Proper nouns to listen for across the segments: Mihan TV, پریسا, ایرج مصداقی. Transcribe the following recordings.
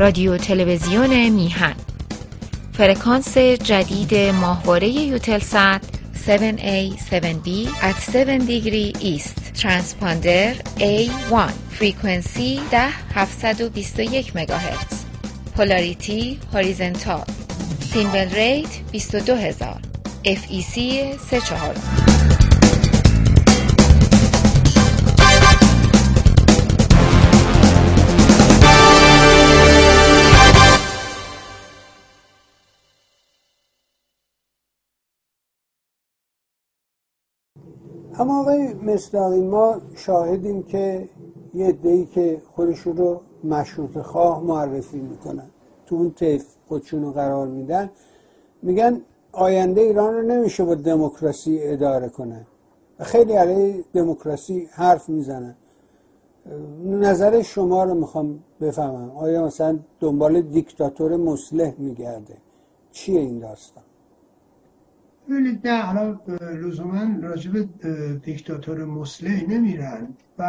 رادیو تلویزیون میهن. فرکانس جدید ماهواره یوتلسات 7A-7B at 7 degree east ترانسپاندر A1 فرکانسی 10721 مگاهرتز، پولاریتی هوریزنتال، سیمبل ریت 22000، FEC 34. اما آقای مصداقی، ما شاهدیم که یه عده‌ای که خودشون رو مشروطه خواه معرفی میکنن، تو اون طیف خودشون رو قرار میدن، میگن آینده ایران رو نمیشه با دموکراسی اداره کنه و خیلی علیه دموکراسی حرف میزنن. نظر شما رو میخوام بفهمم، آیا مثلا دنبال دیکتاتور مصلح میگرده؟ چیه این داستان؟ ببینید، نه حالا لزوما راجب دیکتاتور مصلح نمیرن و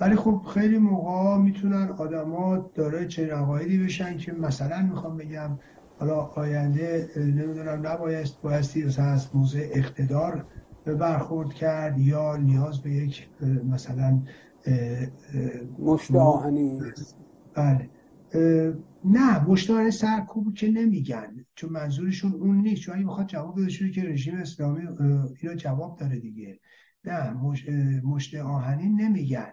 ولی خب خیلی موقع میتونن آدم ها دارای چه روایدی بشن که مثلا میخوام بگم حالا آینده نمیدونم بایستی از موزه اقتدار برخورد کرد یا نیاز به یک مثلا مشت آهنی. بله، نه مشت آهنی سرکوب که نمیگن، چون منظورشون اون نیست، چون اگه بخواد جواب بده که رژیم اسلامی اینا جواب داره دیگه، نه مشت آهنی نمیگن.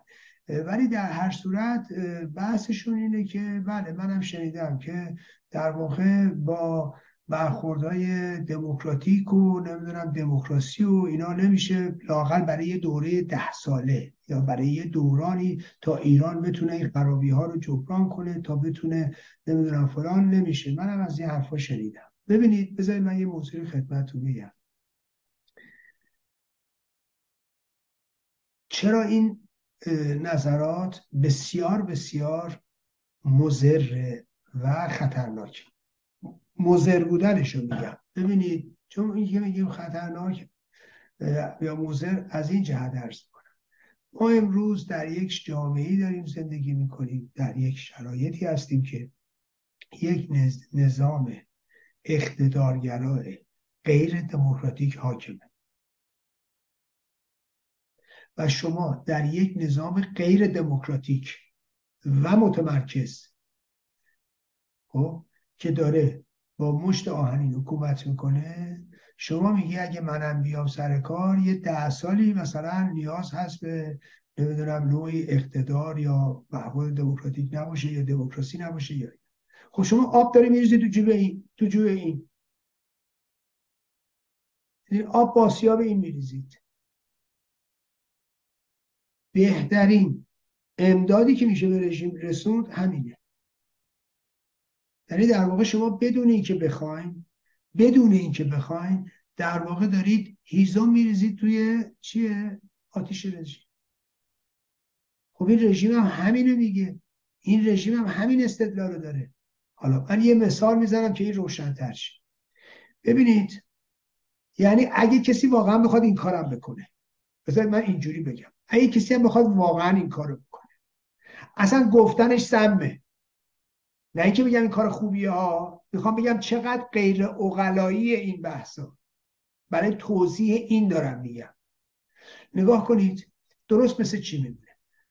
ولی در هر صورت بحثشون اینه که بله، منم شنیدم که در واقع با برخوردهای دموکراتیک و نمیدونم دموکراسی و اینا نمیشه لااقل برای یه دوره 10 ساله یا برای یه دورانی تا ایران بتونه این خرابی ها رو جبران کنه، تا بتونه نمیدونم فلان، نمیشه. منم از این حرفا شنیدم. ببینید، بذارید من یه موضوع خدمتتون بگم. چرا این نظرات بسیار بسیار مضر و خطرناک، مضر بودنشو میگم. ببینید، چون این که میگیم خطرناک یا مضر، از این جهت عرض میکنم، ما امروز در یک جامعه‌ای داریم زندگی میکنیم، در یک شرایطی هستیم که یک نظام اقتدارگرای غیر دموکراتیک حاکمه و شما در یک نظام غیر دموکراتیک و متمرکز که داره با مشت آهنین حکومت میکنه، شما میگی اگه منم بیام سر کار یه 10 سالی مثلا نیاز هست به نمیدونم نوعی اقتدار یا محول دموکراتیک نباشه یا دموکراسی نباشه یا خب شما آب داری میریزی تو جیب این، تو جیب این، آب باسیاب این میریزید. بهترین امدادی که میشه به رژیم رسوند همینه. یعنی در واقع شما بدون این که بخواین در واقع دارید هیزم میریزید توی چیه؟ آتیش رژیم. خب این رژیم هم همینه میگه، این رژیم هم همین استدلال رو داره. حالا من یه مثال میزنم که این روشن‌تر شه. ببینید، یعنی اگه کسی واقعا بخواد این کارم بکنه، بذارید من اینجوری بگم، اگه کسی هم بخواد واقعا این کارو بکنه، اصلا گفتنش سمه، نه اینکه بگم این کار خوبیه ها، میخوام بگم چقدر غیر عقلایی این بحثا. برای توضیح این دارم میگم. نگاه کنید، درست مثل چی میمونه.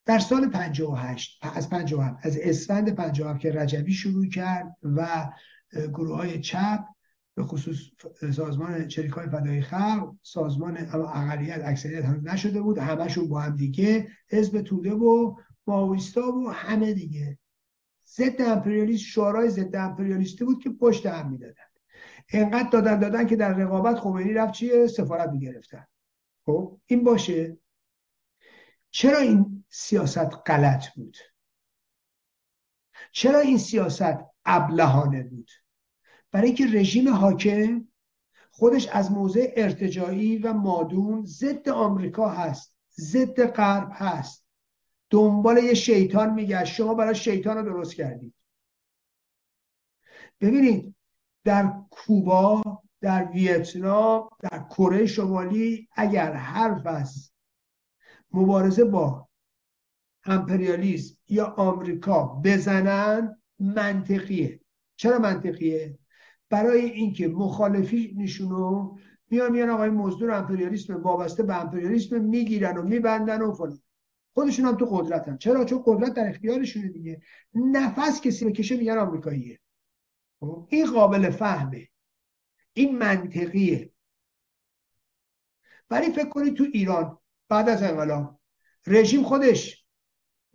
در سال 58 از اسفند 57 که رجبی شروع کرد و گروهای چپ، به خصوص سازمان چریک‌های فدای خلق، سازمان اقلیت، اکثریت هم نشده بود، همشون با هم دیگه، حزب توده و ماویستا و همه دیگه، ضد امپریالیست، شورای ضد امپریالیستی بود که پشت هم میدادن. اینقدر دادن که در رقابت خمینی رفت چیه؟ سفارت میگرفتن. خب این باشه. چرا این سیاست غلط بود؟ چرا این سیاست ابلهانه بود؟ برای که رژیم حاکم خودش از موضع ارتجاعی و مادون ضد آمریکا هست، ضد غرب هست، دنبال یه شیطان میگشت. شما برای شیطان رو درست کردید. ببینید، در کوبا، در ویتنام، در کره شمالی، اگر حرف از مبارزه با امپریالیسم یا آمریکا بزنن، منطقیه. چرا منطقیه؟ برای اینکه مخالفینشونو میان آقای مزدور امپریالیسم وابسته به امپریالیسم میگیرن و میبندن و فلان. خودشون هم تو قدرتن. چرا؟ چون قدرت در اختیارشونه دیگه. نفس کسی بکشه میگن آمریکاییه. این قابل فهمه، این منطقیه. ولی فکر کنید تو ایران بعد از انقلاب رژیم خودش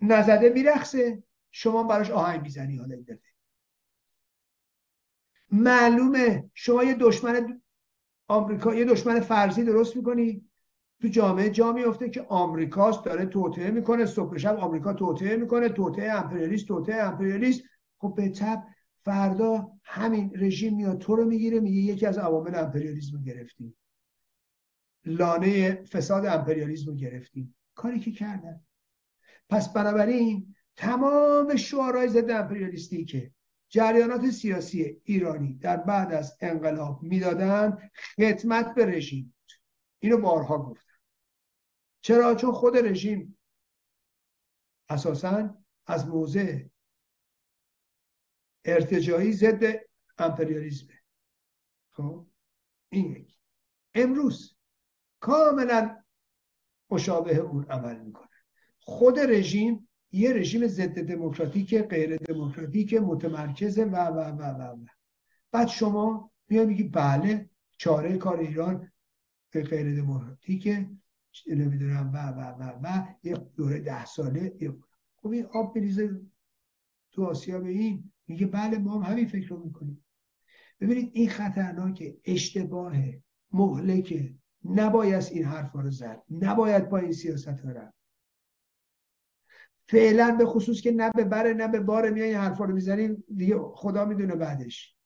نزده میرخصه، شما براش آهنگ میزنی. حالا این دفعه معلومه شما یه دشمن آمریکا، یه دشمن فرضی درست میکنی، تو جامعه جا میفته که آمریکاست داره توطئه میکنه، صبح شب آمریکا توطئه میکنه، توطئه امپریالیست، توطئه امپریالیست. خب به تب فردا همین رژیم میاد تو رو میگیره، میگه یکی از عوامل امپریالیسم رو گرفتیم، لانه فساد امپریالیسم رو گرفتیم. کاری که کردن. پس بنابراین تمام شعارهای ضد امپریالیستی که جریانات سیاسی ایرانی در بعد از انقلاب میدادن خدمت به رژیم بود. اینو بارها گفتم. چرا؟ چون خود رژیم اساساً از موضع ارتجاعی ضد امپریالیسمه. خب این یکی. امروز کاملا مشابه اون عمل میکنه. خود رژیم یه رژیم ضد دموکراتیک، غیر دموکراتیک، متمرکز و و و و و. بعد شما میای میگی بله چاره کار ایران غیر دموکراتیک، نمیدونم و و و و، یه دوره 10 ساله. خب این آب بریزه تو آسیا به این میگه بله ما هم همین فکر رو میکنیم. ببینید این خطرناکه، اشتباهه، مهلکه. نباید این حرفا رو زد، نباید با این سیاست ها رفت فعلا، به خصوص که نه به بره نه به باره میای حرفا رو میزنیم دیگه، خدا میدونه بعدش.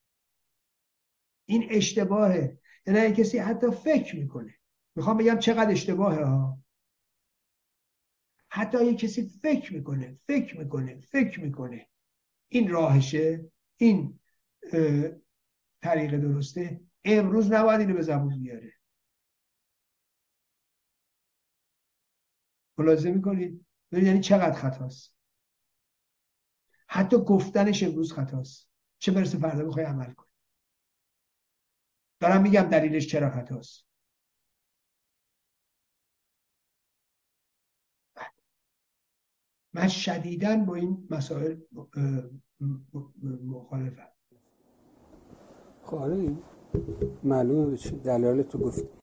این اشتباهه. یعنی این کسی حتی فکر میکنه، میخوام بگم چقدر اشتباهه ها، حتی یه کسی فکر میکنه این راهشه، این طریق درسته، امروز نباید اینو به زبون بیاره. ملاحظه میکنید؟ یعنی چقدر خطاست. حتی گفتنش امروز خطاست، چه برسه فردا بخوای عمل کنی. دارم میگم دلیلش چرا خطاست. من شدیداً با این مسائل مخالفم. خب آره معلومه دلایل تو گفت.